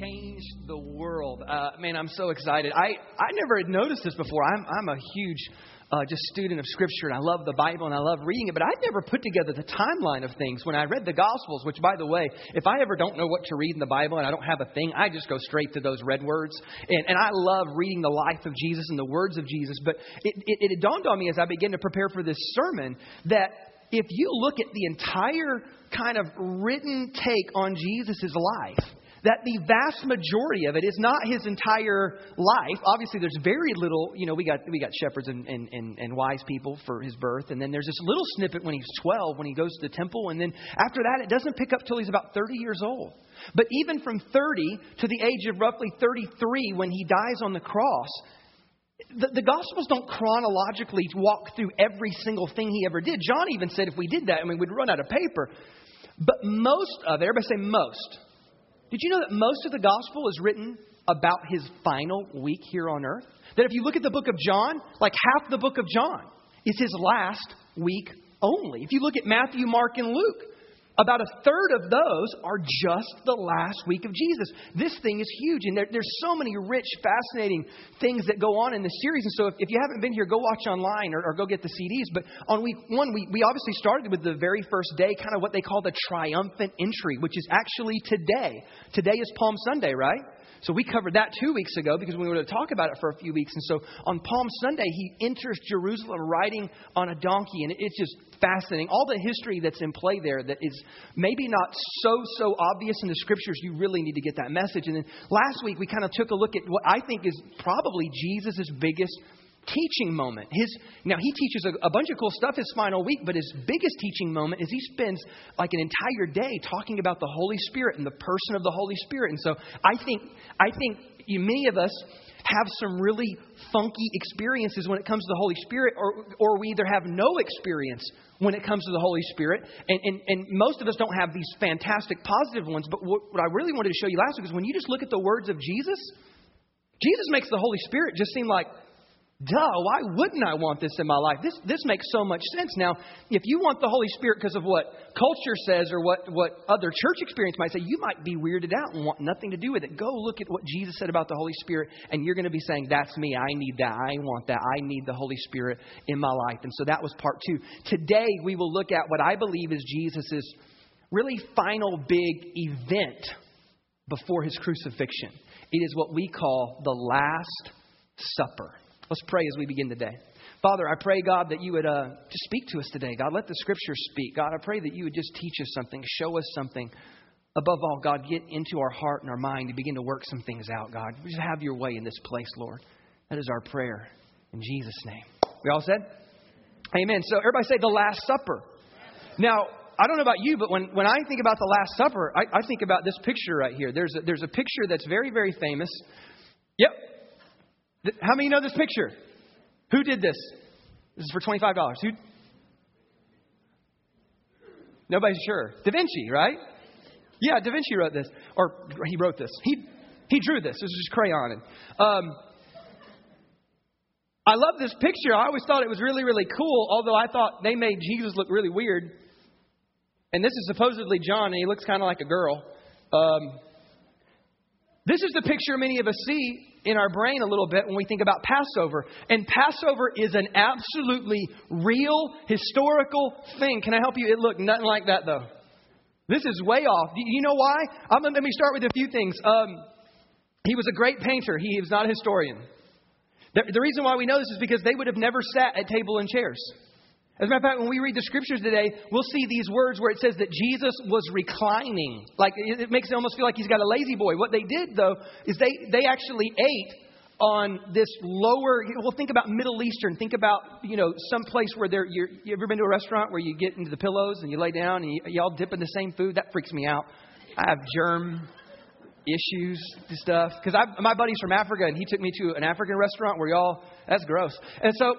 changed the world. Man, I'm so excited. I never had noticed this before. I'm a huge just student of Scripture, and I love the Bible, and I love reading it, but I'd never put together the timeline of things. When I read the Gospels, which, by the way, if I ever don't know what to read in the Bible and I don't have a thing, I just go straight to those red words. And I love reading the life of Jesus and the words of Jesus, but it dawned on me as I began to prepare for this sermon that if you look at the entire kind of written take on Jesus's life, that the vast majority of it is not his entire life. Obviously, there's very little, you know, we got shepherds and wise people for his birth. And then there's this little snippet when he's 12, when he goes to the temple. And then after that, it doesn't pick up till he's about 30 years old. But even from 30 to the age of roughly 33, when he dies on the cross, the Gospels don't chronologically walk through every single thing he ever did. John even said if we did that, I mean, we'd run out of paper. But most of it, everybody say most. Did you know that most of the gospel is written about his final week here on earth? That if you look at the book of John, like half the book of John is his last week only. If you look at Matthew, Mark, and Luke, about a third of those are just the last week of Jesus. This thing is huge. And there's so many rich, fascinating things that go on in this series. And so if you haven't been here, go watch online or go get the CDs. But on week one, we obviously started with the very first day, kind of what they call the triumphant entry, which is actually today. Today is Palm Sunday, right? So we covered that 2 weeks ago because we were going to talk about it for a few weeks. And so on Palm Sunday, he enters Jerusalem riding on a donkey. And it's just fascinating. All the history that's in play there that is maybe not so obvious in the Scriptures. You really need to get that message. And then last week, we kind of took a look at what I think is probably Jesus's biggest teaching moment. Now, he teaches a bunch of cool stuff his final week, but his biggest teaching moment is he spends like an entire day talking about the Holy Spirit and the person of the Holy Spirit. And so I think many of us have some really funky experiences when it comes to the Holy Spirit, or we either have no experience when it comes to the Holy Spirit. And most of us don't have these fantastic positive ones. But what I really wanted to show you last week is when you just look at the words of Jesus, Jesus makes the Holy Spirit just seem like, duh, why wouldn't I want this in my life? This makes so much sense. Now, if you want the Holy Spirit because of what culture says or what other church experience might say, you might be weirded out and want nothing to do with it. Go look at what Jesus said about the Holy Spirit, and you're going to be saying, that's me. I need that. I want that. I need the Holy Spirit in my life. And so that was part two. Today, we will look at what I believe is Jesus's really final big event before his crucifixion. It is what we call the Last Supper. Let's pray as we begin today. Father, I pray, God, that you would just speak to us today. God, let the Scriptures speak. God, I pray that you would just teach us something, show us something. Above all, God, get into our heart and our mind to begin to work some things out, God. Just have your way in this place, Lord. That is our prayer in Jesus' name. We all said? Amen. So everybody say the Last Supper. Now, I don't know about you, but when I think about the Last Supper, I think about this picture right here. There's a picture that's very, very famous. Yep. How many know this picture? Who did this? This is for $25. Who? Nobody's sure. Da Vinci, right? Yeah, Da Vinci wrote this. Or he wrote this. He drew this. This is just crayon. I love this picture. I always thought it was really, really cool. Although I thought they made Jesus look really weird. And this is supposedly John, and he looks kind of like a girl. This is the picture many of us see in our brain a little bit when we think about Passover. And Passover is an absolutely real, historical thing. Can I help you? It looked nothing like that, though. This is way off. You know why? Let me start with a few things. He was a great painter. He was not a historian. The reason why we know this is because they would have never sat at table and chairs. As a matter of fact, when we read the Scriptures today, we'll see these words where it says that Jesus was reclining. Like, it makes it almost feel like he's got a lazy boy. What they did, though, is they actually ate on this lower... Well, think about Middle Eastern. Think about, you know, some place where you ever been to a restaurant where you get into the pillows and you lay down and you all dip in the same food? That freaks me out. I have germ issues and stuff. Because my buddy's from Africa, and he took me to an African restaurant where y'all... That's gross. And so...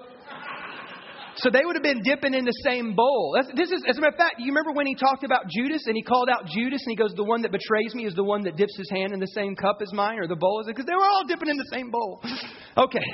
So they would have been dipping in the same bowl. As a matter of fact, you remember when he talked about Judas and he called out Judas and he goes, the one that betrays me is the one that dips his hand in the same cup as mine or the bowl. Because they were all dipping in the same bowl. Okay.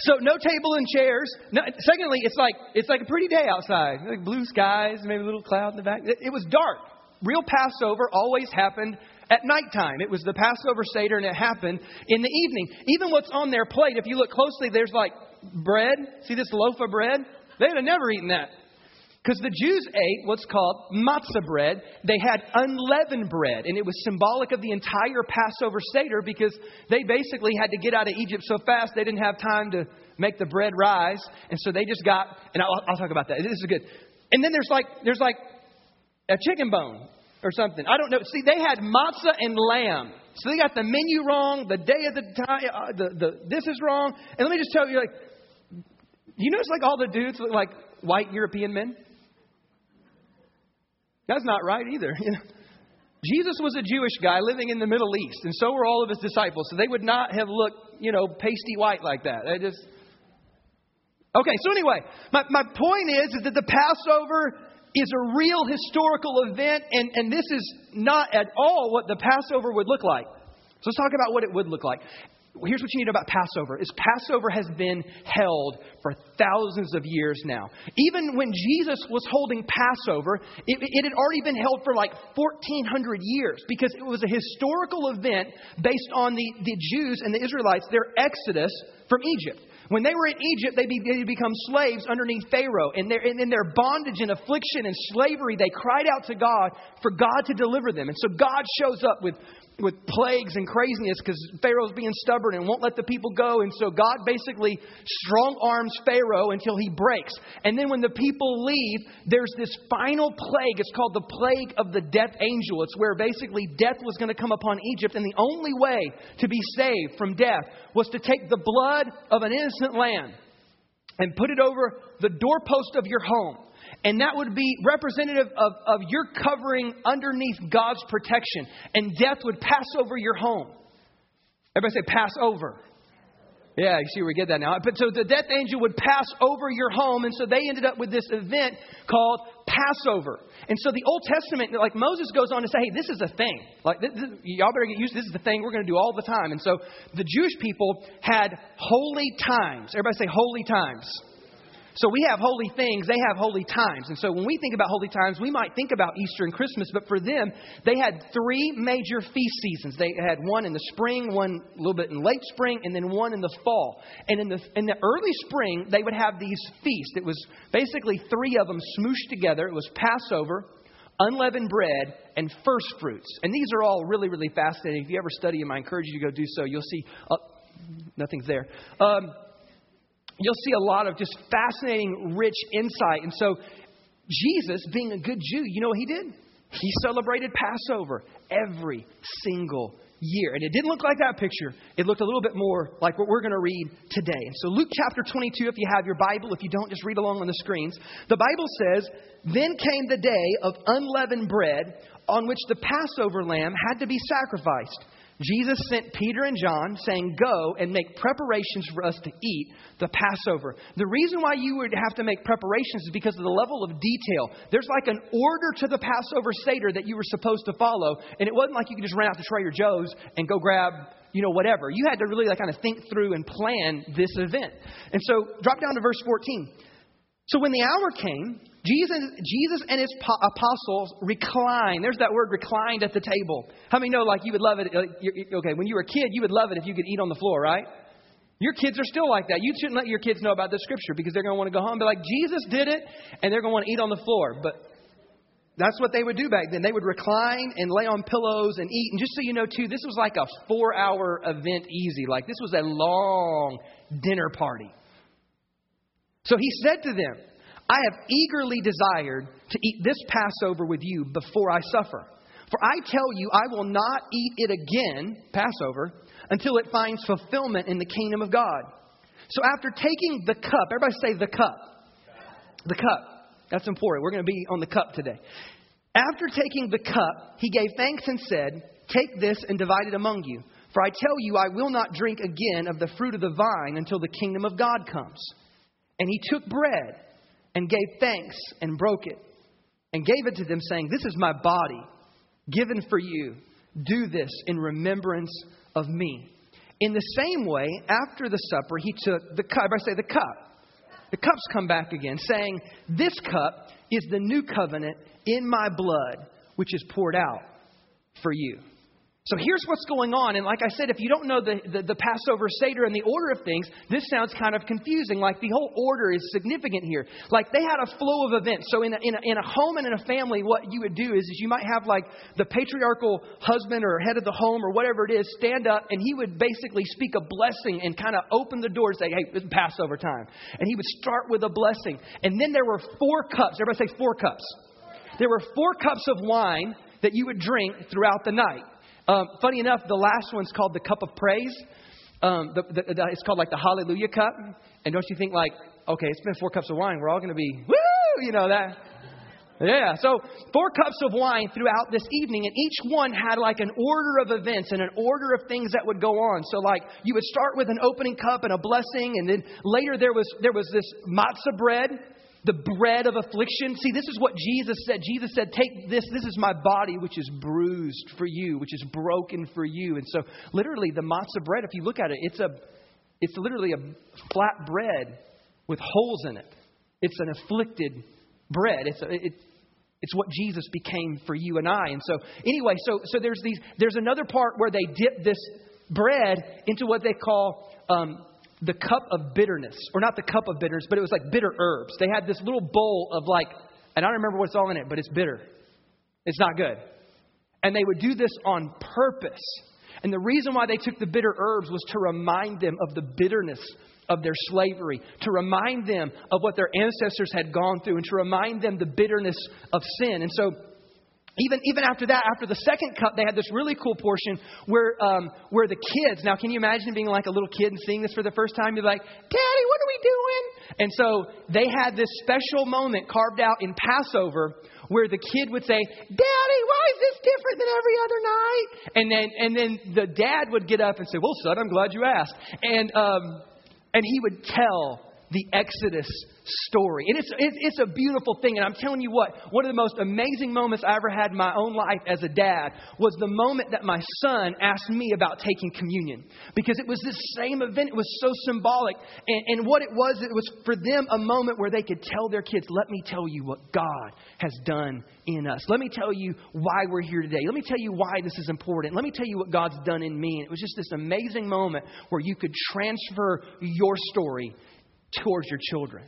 So no table and chairs. No, secondly, it's like a pretty day outside. Like blue skies, maybe a little cloud in the back. It was dark. real Passover always happened at nighttime. It was the Passover Seder, and it happened in the evening. Even what's on their plate, if you look closely, there's like bread. See this loaf of bread? They would have never eaten that. Because the Jews ate what's called matzah bread. They had unleavened bread, and it was symbolic of the entire Passover Seder, because they basically had to get out of Egypt so fast they didn't have time to make the bread rise. And so they just got, and I'll talk about that. This is good. And then there's like a chicken bone or something. I don't know. See, they had matzah and lamb. So they got the menu wrong. The day of the time, this is wrong. And let me just tell you, like, you notice like all the dudes look like white European men? That's not right either. You know? Jesus was a Jewish guy living in the Middle East, and so were all of his disciples. So they would not have looked, you know, pasty white like that. They just. OK, so anyway, my point is that the Passover is a real historical event. And this is not at all what the Passover would look like. So let's talk about what it would look like. Here's what you need about Passover is Passover has been held for thousands of years now. Even when Jesus was holding Passover, it had already been held for like 1400 years because it was a historical event based on the Jews and the Israelites, their exodus from Egypt. When they were in Egypt, they become slaves underneath Pharaoh. And in their bondage and affliction and slavery, they cried out to God for God to deliver them. And so God shows up with plagues and craziness because Pharaoh's being stubborn and won't let the people go. And so God basically strong arms Pharaoh until he breaks. And then when the people leave, there's this final plague. It's called the plague of the death angel. It's where basically death was going to come upon Egypt. And the only way to be saved from death was to take the blood of an innocent lamb and put it over the doorpost of your home. And that would be representative of your covering underneath God's protection. And death would pass over your home. Everybody say pass over. Yeah, you see where we get that now. But so the death angel would pass over your home. And so they ended up with this event called Passover. And so the Old Testament, like Moses goes on to say, hey, this is a thing. Like, y'all better get used to this. This is the thing we're going to do all the time. And so the Jewish people had holy times. Everybody say holy times. So we have holy things, they have holy times. And so when we think about holy times, we might think about Easter and Christmas. But for them, they had three major feast seasons. They had one in the spring, one a little bit in late spring, and then one in the fall. And in the early spring, they would have these feasts. It was basically three of them smooshed together. It was Passover, unleavened bread, and first fruits. And these are all really, really fascinating. If you ever study them, I encourage you to go do so. You'll see nothing's there. You'll see a lot of just fascinating, rich insight. And so Jesus, being a good Jew, you know what he did? He celebrated Passover every single year. And it didn't look like that picture. It looked a little bit more like what we're going to read today. And so Luke chapter 22, if you have your Bible, if you don't, just read along on the screens. The Bible says, then came the day of unleavened bread on which the Passover lamb had to be sacrificed. Jesus sent Peter and John saying, go and make preparations for us to eat the Passover. The reason why you would have to make preparations is because of the level of detail. There's like an order to the Passover Seder that you were supposed to follow. And it wasn't like you could just run out to Trader Joe's and go grab, you know, whatever. You had to really like kind of think through and plan this event. And so drop down to verse 14. So when the hour came, Jesus and his apostles reclined. There's that word reclined at the table. How many know like you would love it? Okay, when you were a kid, you would love it if you could eat on the floor, right? Your kids are still like that. You shouldn't let your kids know about the scripture because they're going to want to go home and be like, Jesus did it. And they're going to want to eat on the floor. But that's what they would do back then. They would recline and lay on pillows and eat. And just so you know, too, this was like a 4-hour event easy. Like this was a long dinner party. So he said to them, I have eagerly desired to eat this Passover with you before I suffer. For I tell you, I will not eat it again, Passover, until it finds fulfillment in the kingdom of God. So after taking the cup, everybody say the cup. The cup. That's important. We're going to be on the cup today. After taking the cup, he gave thanks and said, take this and divide it among you. For I tell you, I will not drink again of the fruit of the vine until the kingdom of God comes. And he took bread and gave thanks and broke it and gave it to them, saying, this is my body given for you. Do this in remembrance of me. In the same way, after the supper, he took the cup. Everybody say the cup. The cups come back again, saying, this cup is the new covenant in my blood, which is poured out for you. So here's what's going on. And like I said, if you don't know the Passover Seder and the order of things, this sounds kind of confusing. Like the whole order is significant here. Like they had a flow of events. So in a home and in a family, what you would do is you might have like the patriarchal husband or head of the home or whatever it is, stand up and he would basically speak a blessing and kind of open the door and say, hey, it's Passover time. And he would start with a blessing. And then there were 4 cups. Everybody say 4 cups. There were 4 cups of wine that you would drink throughout the night. Funny enough, the last one's called the cup of praise. It's called like the Hallelujah cup. And don't you think like, okay, it's been 4 cups of wine. We're all going to be, woo, you know that. Yeah. So 4 cups of wine throughout this evening. And each one had like an order of events and an order of things that would go on. So like you would start with an opening cup and a blessing. And then later there was this matzah bread. The bread of affliction. See, this is what Jesus said. Jesus said, take this. This is my body, which is bruised for you, which is broken for you. And so literally the matzah bread, if you look at it, it's literally a flat bread with holes in it. It's an afflicted bread. It's what Jesus became for you and I. And so anyway, so there's another part where they dip this bread into what they call the cup of bitterness, or not the cup of bitterness, but it was like bitter herbs. They had this little bowl of like, and I don't remember what's all in it, but it's bitter. It's not good. And they would do this on purpose. And the reason why they took the bitter herbs was to remind them of the bitterness of their slavery, to remind them of what their ancestors had gone through, and to remind them the bitterness of sin. And so Even after that, after the 2nd cup, they had this really cool portion where the kids. Now, can you imagine being like a little kid and seeing this for the first time? You're like, Daddy, what are we doing? And so they had this special moment carved out in Passover where the kid would say, Daddy, why is this different than every other night? And then the dad would get up and say, well, son, I'm glad you asked. And he would tell the Exodus story. And it's a beautiful thing. And I'm telling you what, one of the most amazing moments I ever had in my own life as a dad was the moment that my son asked me about taking communion, because it was this same event. It was so symbolic. And what it was for them a moment where they could tell their kids, let me tell you what God has done in us. Let me tell you why we're here today. Let me tell you why this is important. Let me tell you what God's done in me. And it was just this amazing moment where you could transfer your story towards your children.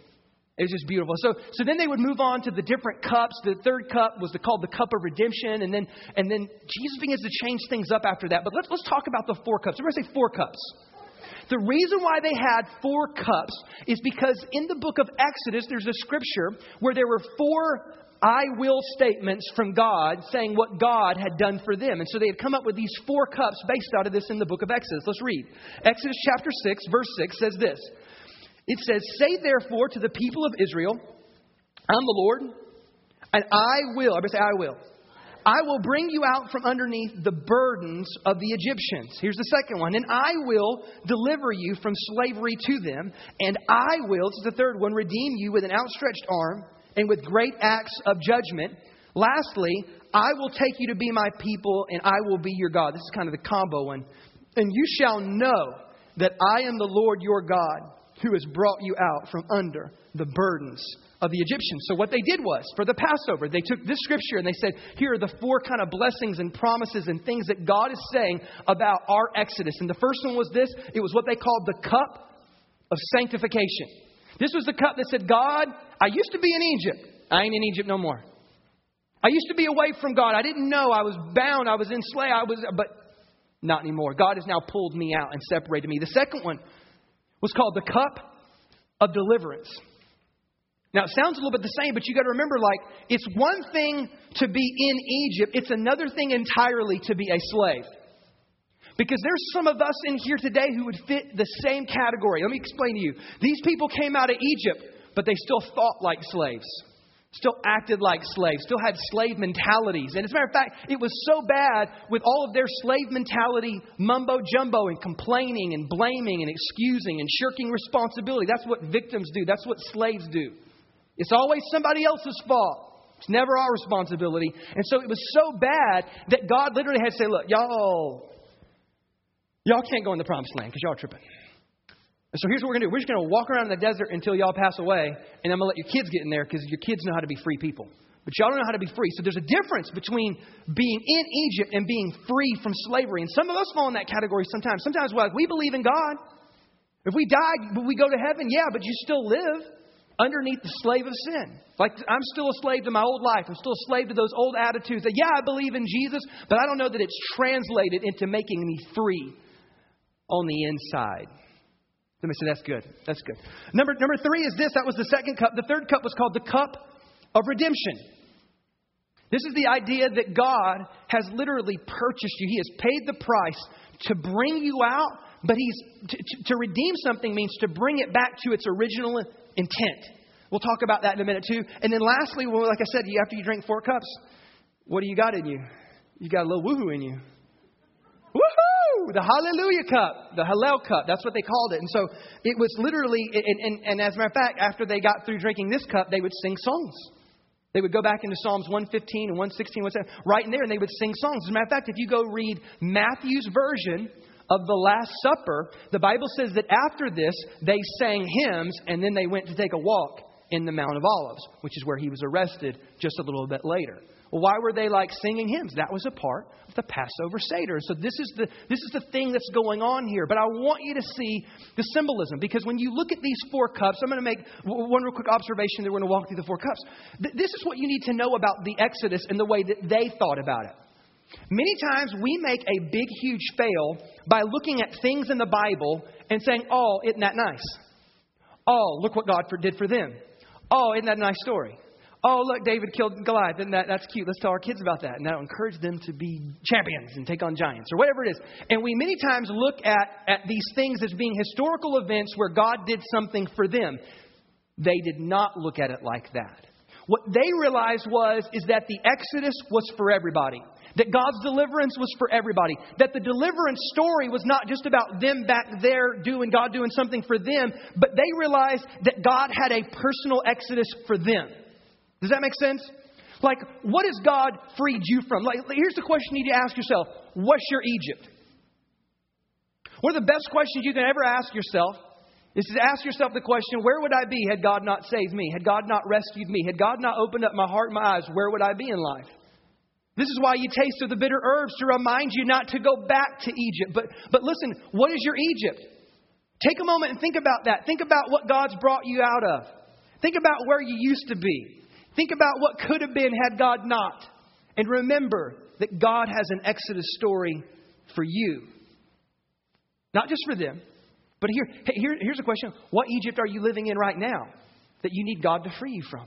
It was just beautiful. So then they would move on to the different cups. The 3rd cup was called the cup of redemption. And then Jesus begins to change things up after that. But let's talk about the 4 cups. Everybody say 4 cups. The reason why they had 4 cups is because in the book of Exodus, there's a scripture where there were 4 I will statements from God saying what God had done for them. And so they had come up with these 4 cups based out of this in the book of Exodus. Let's read. Exodus chapter 6, verse 6 says this. It says, say therefore to the people of Israel, I'm the Lord, and I will. Everybody say, I will. I will bring you out from underneath the burdens of the Egyptians. Here's the 2nd one. And I will deliver you from slavery to them. And I will, this is the 3rd one, redeem you with an outstretched arm and with great acts of judgment. Lastly, I will take you to be my people and I will be your God. This is kind of the combo one. And you shall know that I am the Lord your God, who has brought you out from under the burdens of the Egyptians. So what they did was, for the Passover, they took this scripture and they said, here are the 4 kind of blessings and promises and things that God is saying about our Exodus. And the 1st one was this. It was what they called the cup of sanctification. This was the cup that said, God, I used to be in Egypt. I ain't in Egypt no more. I used to be away from God. I didn't know. I was bound. I was enslaved. But not anymore. God has now pulled me out and separated me. The 2nd one was called the cup of deliverance. Now, it sounds a little bit the same, but you got to remember, like, it's one thing to be in Egypt. It's another thing entirely to be a slave. Because there's some of us in here today who would fit the same category. Let me explain to you. These people came out of Egypt, but they still thought like slaves, still acted like slaves, still had slave mentalities. And as a matter of fact, it was so bad with all of their slave mentality, mumbo jumbo and complaining and blaming and excusing and shirking responsibility. That's what victims do. That's what slaves do. It's always somebody else's fault. It's never our responsibility. And so it was so bad that God literally had to say, look, y'all can't go in the promised land because y'all are tripping. So here's what we're going to do. We're just going to walk around in the desert until y'all pass away. And I'm going to let your kids get in there because your kids know how to be free people. But y'all don't know how to be free. So there's a difference between being in Egypt and being free from slavery. And some of us fall in that category sometimes. Sometimes we're like, we believe in God. If we die, but we go to heaven, yeah, but you still live underneath the slave of sin. Like, I'm still a slave to my old life. I'm still a slave to those old attitudes that, yeah, I believe in Jesus, but I don't know that it's translated into making me free on the inside. Let me say, that's good. That's good. Number three is this. That was the second cup. The third cup was called the cup of redemption. This is the idea that God has literally purchased you. He has paid the price to bring you out, but to redeem something means to bring it back to its original intent. We'll talk about that in a minute too. And then lastly, well, like I said, after you drink four cups, what do you got in you? You got a little woohoo in you. Woohoo! The hallelujah cup, the Hallel cup. That's what they called it. And so it was literally, and as a matter of fact, after they got through drinking this cup, they would sing songs. They would go back into Psalms 115 and 116, 117, right in there, and they would sing songs. As a matter of fact, if you go read Matthew's version of the Last Supper, the Bible says that after this, they sang hymns, and then they went to take a walk in the Mount of Olives, which is where he was arrested just a little bit later. Well, why were they like singing hymns? That was a part of the Passover Seder. So this is the thing that's going on here. But I want you to see the symbolism, because when you look at these four cups, I'm going to make one real quick observation. Then we're going to walk through the four cups. This is what you need to know about the Exodus and the way that they thought about it. Many times we make a big, huge fail by looking at things in the Bible and saying, oh, isn't that nice? Oh, look what God did for them. Oh, isn't that a nice story? Oh, look, David killed Goliath. Isn't that's cute. Let's tell our kids about that. And that'll encourage them to be champions and take on giants or whatever it is. And we many times look at these things as being historical events where God did something for them. They did not look at it like that. What they realized is that the Exodus was for everybody. That God's deliverance was for everybody. That the deliverance story was not just about them back there God doing something for them. But they realized that God had a personal Exodus for them. Does that make sense? Like, what has God freed you from? Like, here's the question you need to ask yourself. What's your Egypt? One of the best questions you can ever ask yourself is to ask yourself the question, where would I be had God not saved me? Had God not rescued me? Had God not opened up my heart and my eyes? Where would I be in life? This is why you taste of the bitter herbs, to remind you not to go back to Egypt. But listen, what is your Egypt? Take a moment and think about that. Think about what God's brought you out of. Think about where you used to be. Think about what could have been had God not. And remember that God has an Exodus story for you. Not just for them. But here's a question. What Egypt are you living in right now that you need God to free you from?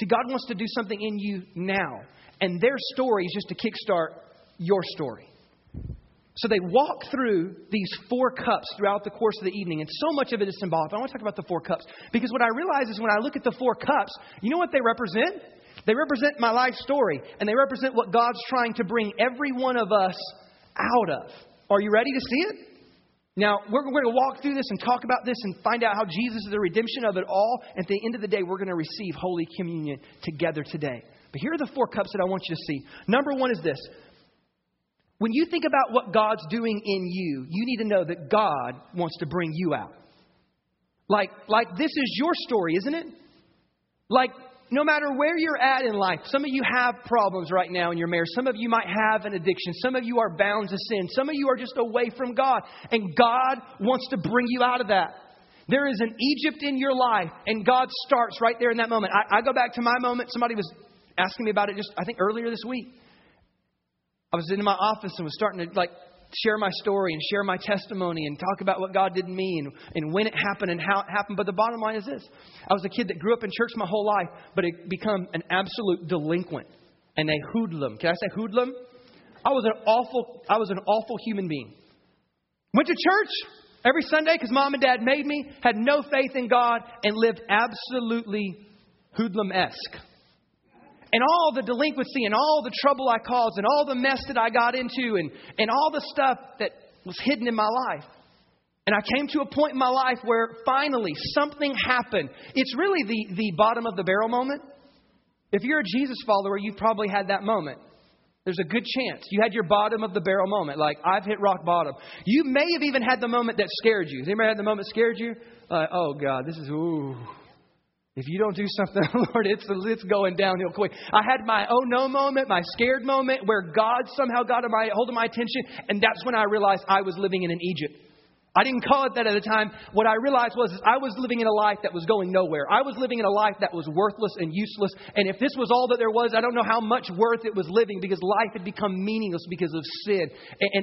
See, God wants to do something in you now. And their story is just to kickstart your story. So they walk through these four cups throughout the course of the evening. And so much of it is symbolic. I want to talk about the four cups. Because what I realize is when I look at the four cups, you know what they represent? They represent my life story. And they represent what God's trying to bring every one of us out of. Are you ready to see it? Now, we're going to walk through this and talk about this and find out how Jesus is the redemption of it all. At the end of the day, we're going to receive Holy Communion together today. But here are the four cups that I want you to see. Number one is this. When you think about what God's doing in you, you need to know that God wants to bring you out. Like this is your story, isn't it? Like, no matter where you're at in life, some of you have problems right now in your marriage. Some of you might have an addiction. Some of you are bound to sin. Some of you are just away from God. And God wants to bring you out of that. There is an Egypt in your life. And God starts right there in that moment. I go back to my moment. Somebody was asking me about it just, I think, earlier this week. I was in my office and was starting to share my story and share my testimony and talk about what God did in me and when it happened and how it happened. But the bottom line is this. I was a kid that grew up in church my whole life, but it become an absolute delinquent and a hoodlum. Can I say hoodlum? I was an awful human being. Went to church every Sunday because mom and dad made me, had no faith in God, and lived absolutely hoodlum-esque. And all the delinquency and all the trouble I caused and all the mess that I got into and all the stuff that was hidden in my life. And I came to a point in my life where finally something happened. It's really the bottom of the barrel moment. If you're a Jesus follower, you've probably had that moment. There's a good chance you had your bottom of the barrel moment. Like, I've hit rock bottom. You may have even had the moment that scared you. Has anybody had the moment that scared you? Like, oh God, this is, ooh. If you don't do something, Lord, it's going downhill quick. I had my oh no moment, my scared moment where God somehow got a hold of my attention. And that's when I realized I was living in an Egypt. I didn't call it that at the time. What I realized was I was living in a life that was going nowhere. I was living in a life that was worthless and useless. And if this was all that there was, I don't know how much worth it was living, because life had become meaningless because of sin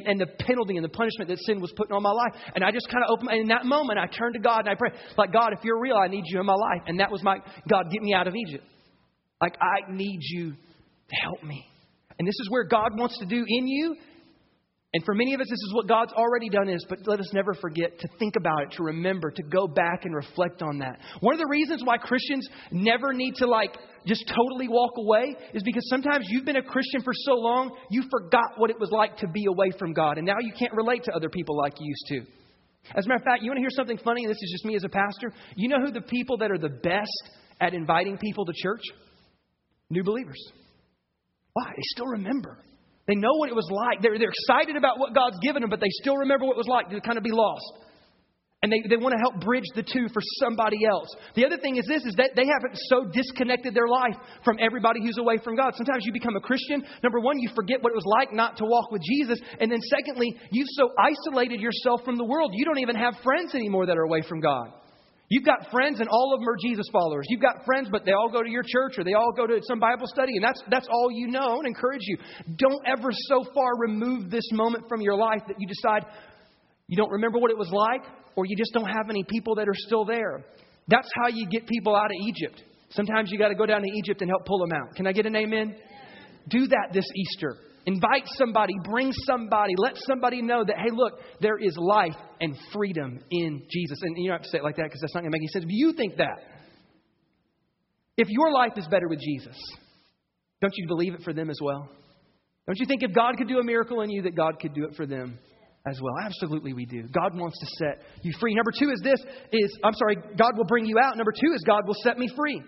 and the penalty and the punishment that sin was putting on my life. And I just kind of opened, in that moment, I turned to God and I prayed, like, God, if you're real, I need you in my life. And that was my, God, get me out of Egypt. Like, I need you to help me. And this is where God wants to do in you. And for many of us, this is what God's already done is, but let us never forget to think about it, to remember, to go back and reflect on that. One of the reasons why Christians never need to just totally walk away is because sometimes you've been a Christian for so long, you forgot what it was like to be away from God. And now you can't relate to other people like you used to. As a matter of fact, you want to hear something funny? This is just me as a pastor. You know who the people that are the best at inviting people to church? New believers. Why? They still remember. They know what it was like. They're excited about what God's given them, but they still remember what it was like to kind of be lost. And they want to help bridge the two for somebody else. The other thing is this, is that they haven't so disconnected their life from everybody who's away from God. Sometimes you become a Christian. Number one, you forget what it was like not to walk with Jesus. And then secondly, you've so isolated yourself from the world. You don't even have friends anymore that are away from God. You've got friends and all of them are Jesus followers. You've got friends, but they all go to your church or they all go to some Bible study. And that's all you know. I want to encourage you. Don't ever so far remove this moment from your life that you decide you don't remember what it was like, or you just don't have any people that are still there. That's how you get people out of Egypt. Sometimes you got to go down to Egypt and help pull them out. Can I get an amen? Do that this Easter. Invite somebody, bring somebody, let somebody know that, hey, look, there is life and freedom in Jesus. And you don't have to say it like that because that's not going to make any sense. But you think that. If your life is better with Jesus, don't you believe it for them as well? Don't you think if God could do a miracle in you, that God could do it for them as well? Absolutely we do. God wants to set you free. Number two is God will bring you out. Number two is God will set me free.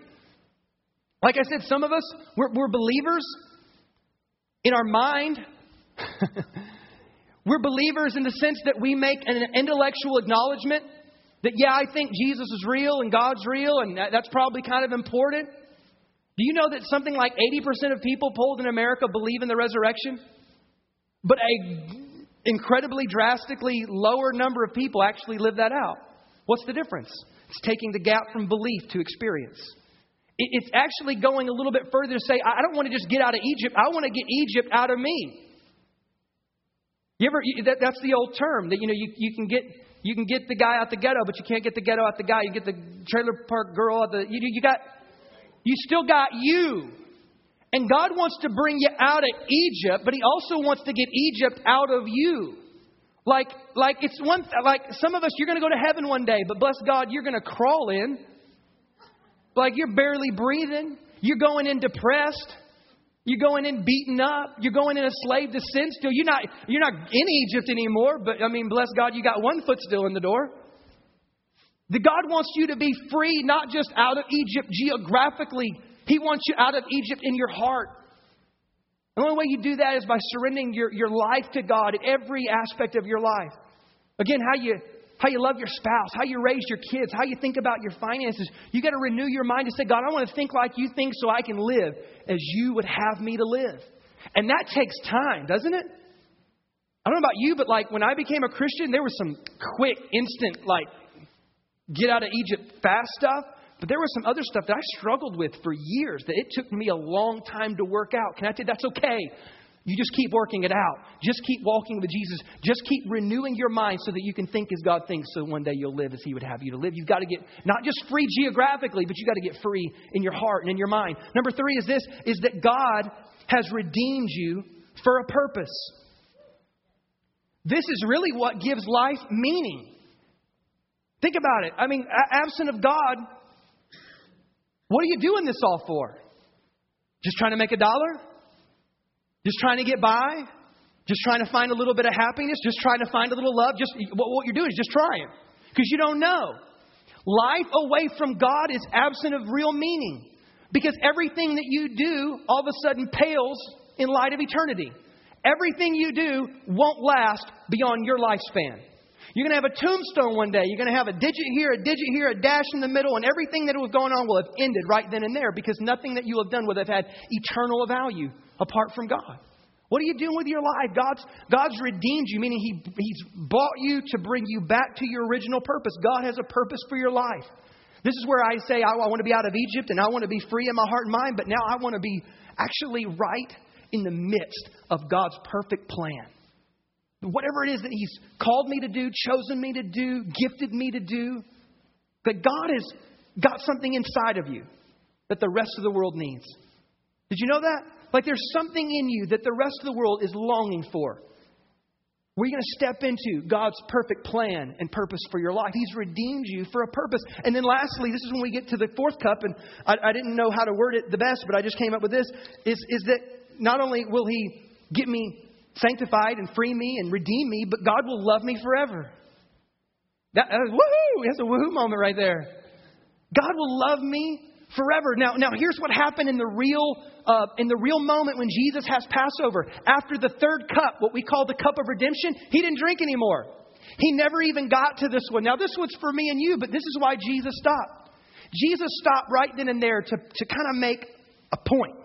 Like I said, some of us, we're believers. In our mind, we're believers in the sense that we make an intellectual acknowledgement that, yeah, I think Jesus is real and God's real, and that's probably kind of important. Do you know that something like 80% of people polled in America believe in the resurrection? But an incredibly drastically lower number of people actually live that out. What's the difference? It's taking the gap from belief to experience. It's actually going a little bit further to say, I don't want to just get out of Egypt. I want to get Egypt out of me. That's the old term that, you can get the guy out the ghetto, but you can't get the ghetto out the guy. You get the trailer park girl out the, you still got you. And God wants to bring you out of Egypt, but he also wants to get Egypt out of you. Like it's one, like some of us, you're going to go to heaven one day, but bless God, you're going to crawl in. Like you're barely breathing. You're going in depressed. You're going in beaten up. You're going in a slave to sin still. You're not in Egypt anymore. But I mean, bless God, you got one foot still in the door. That God wants you to be free, not just out of Egypt geographically. He wants you out of Egypt in your heart. The only way you do that is by surrendering your life to God in every aspect of your life. Again, how you love your spouse, how you raise your kids, how you think about your finances. You got to renew your mind to say, God, I want to think like you think so I can live as you would have me to live. And that takes time, doesn't it? I don't know about you, but like when I became a Christian, there was some quick, instant, like get out of Egypt fast stuff. But there was some other stuff that I struggled with for years that it took me a long time to work out. Can I tell you, that's okay. You just keep working it out. Just keep walking with Jesus. Just keep renewing your mind so that you can think as God thinks. So one day you'll live as he would have you to live. You've got to get not just free geographically, but you've got to get free in your heart and in your mind. Number three is this, is that God has redeemed you for a purpose. This is really what gives life meaning. Think about it. I mean, absent of God, what are you doing this all for? Just trying to make $1? Just trying to get by? Just trying to find a little bit of happiness? Just trying to find a little love? Just what you're doing is just trying. Because you don't know. Life away from God is absent of real meaning. Because everything that you do all of a sudden pales in light of eternity. Everything you do won't last beyond your lifespan. You're going to have a tombstone one day. You're going to have a digit here, a dash in the middle, and everything that was going on will have ended right then and there because nothing that you have done would have had eternal value apart from God. What are you doing with your life? God's redeemed you, meaning He's bought you to bring you back to your original purpose. God has a purpose for your life. This is where I say I want to be out of Egypt and I want to be free in my heart and mind, but now I want to be actually right in the midst of God's perfect plan. Whatever it is that He's called me to do, chosen me to do, gifted me to do, that God has got something inside of you that the rest of the world needs. Did you know that? Like there's something in you that the rest of the world is longing for. We're going to step into God's perfect plan and purpose for your life. He's redeemed you for a purpose. And then lastly, this is when we get to the fourth cup. And I didn't know how to word it the best, but I just came up with this. Is that not only will He get me sanctified and free me and redeem me, but God will love me forever. Woohoo! That's a woohoo moment right there. God will love me forever. Now here's what happened in the real moment when Jesus has Passover. After the third cup, what we call the cup of redemption, He didn't drink anymore. He never even got to this one. Now this one's for me and you, but this is why Jesus stopped. Jesus stopped right then and there to kind of make a point.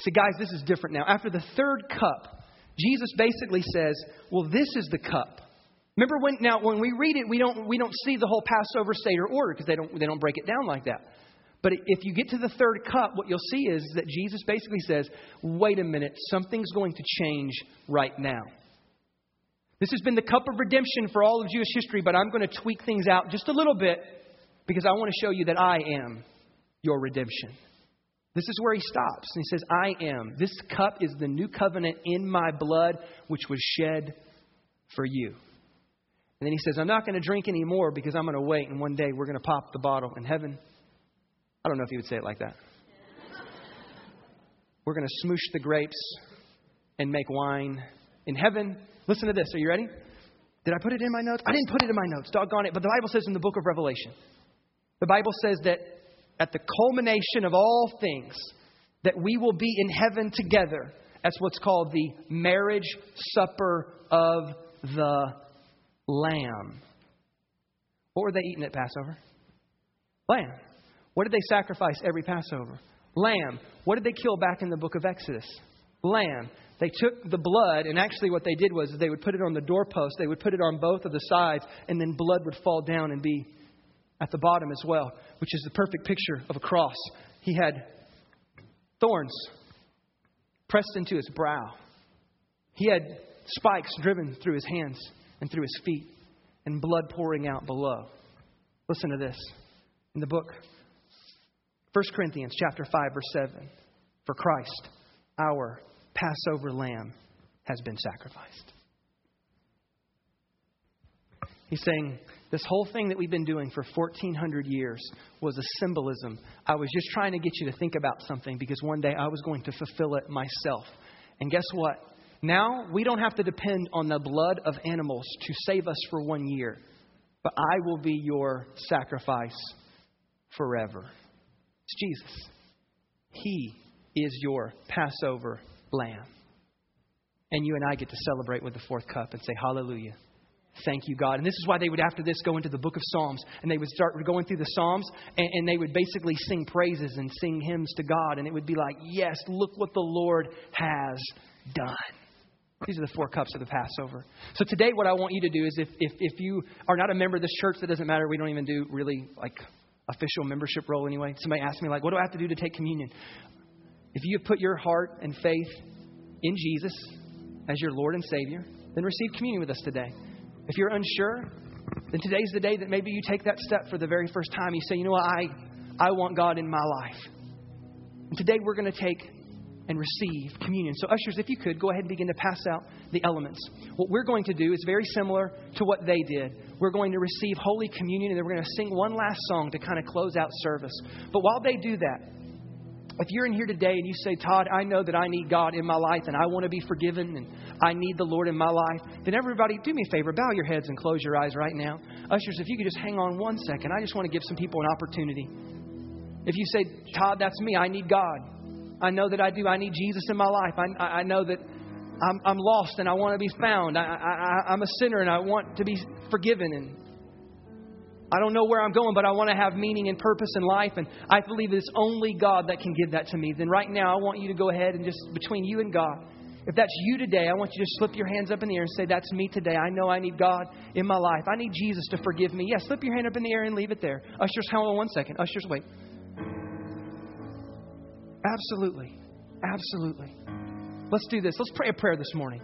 See, guys, this is different now. After the third cup, Jesus basically says, well, this is the cup. Remember when we read it, we don't see the whole Passover Seder order because they don't break it down like that. But if you get to the third cup, what you'll see is that Jesus basically says, wait a minute, something's going to change right now. This has been the cup of redemption for all of Jewish history, but I'm going to tweak things out just a little bit because I want to show you that I am your redemption. This is where He stops. And He says, I am. This cup is the new covenant in my blood, which was shed for you. And then He says, I'm not going to drink anymore because I'm going to wait. And one day we're going to pop the bottle in heaven. I don't know if He would say it like that. We're going to smoosh the grapes and make wine in heaven. Listen to this. Are you ready? Did I put it in my notes? I didn't put it in my notes. Doggone it. But the Bible says in the book of Revelation, the Bible says that at the culmination of all things, that we will be in heaven together. That's what's called the marriage supper of the Lamb. What were they eating at Passover? Lamb. What did they sacrifice every Passover? Lamb. What did they kill back in the book of Exodus? Lamb. They took the blood, and actually what they did was they would put it on the doorpost. They would put it on both of the sides, and then blood would fall down and be at the bottom as well, which is the perfect picture of a cross. He had thorns pressed into His brow. He had spikes driven through His hands and through His feet and blood pouring out below. Listen to this in the book. 1 Corinthians chapter 5, verse 7. For Christ, our Passover lamb, has been sacrificed. He's saying this whole thing that we've been doing for 1,400 years was a symbolism. I was just trying to get you to think about something because one day I was going to fulfill it myself. And guess what? Now we don't have to depend on the blood of animals to save us for 1 year. But I will be your sacrifice forever. It's Jesus. He is your Passover lamb. And you and I get to celebrate with the fourth cup and say, hallelujah. Thank you, God. And this is why they would, after this, go into the book of Psalms. And they would start going through the Psalms. And they would basically sing praises and sing hymns to God. And it would be like, yes, look what the Lord has done. These are the four cups of the Passover. So today what I want you to do is if you are not a member of this church, that doesn't matter. We don't even do really like official membership role anyway. Somebody asked me, like, what do I have to do to take communion? If you have put your heart and faith in Jesus as your Lord and Savior, then receive communion with us today. If you're unsure, then today's the day that maybe you take that step for the very first time. You say, you know what, I want God in my life. And today we're going to take and receive communion. So ushers, if you could, go ahead and begin to pass out the elements. What we're going to do is very similar to what they did. We're going to receive Holy Communion, and then we're going to sing one last song to kind of close out service. But while they do that, if you're in here today and you say, Todd, I know that I need God in my life and I want to be forgiven and I need the Lord in my life, then everybody do me a favor, bow your heads and close your eyes right now. Ushers, if you could just hang on 1 second. I just want to give some people an opportunity. If you say, Todd, that's me. I need God. I know that I do. I need Jesus in my life. I know that I'm lost and I want to be found. I'm a sinner and I want to be forgiven. And I don't know where I'm going, but I want to have meaning and purpose in life. And I believe it's only God that can give that to me. Then right now, I want you to go ahead and just between you and God. If that's you today, I want you to slip your hands up in the air and say, that's me today. I know I need God in my life. I need Jesus to forgive me. Yes, slip your hand up in the air and leave it there. Ushers, hold on one second. Ushers, wait. Absolutely. Absolutely. Let's do this. Let's pray a prayer this morning.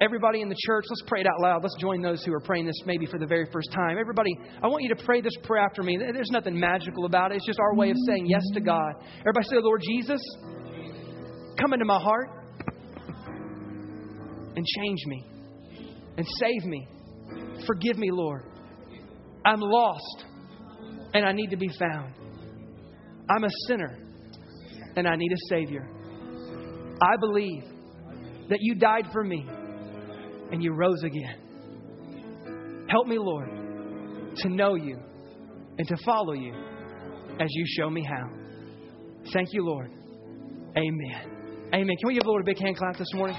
Everybody in the church, let's pray it out loud. Let's join those who are praying this maybe for the very first time. Everybody, I want you to pray this prayer after me. There's nothing magical about it. It's just our way of saying yes to God. Everybody say, Lord Jesus, come into my heart and change me and save me. Forgive me, Lord. I'm lost and I need to be found. I'm a sinner and I need a Savior. I believe that you died for me and you rose again. Help me, Lord, to know you and to follow you as you show me how. Thank you, Lord. Amen. Amen. Can we give the Lord a big hand clap this morning?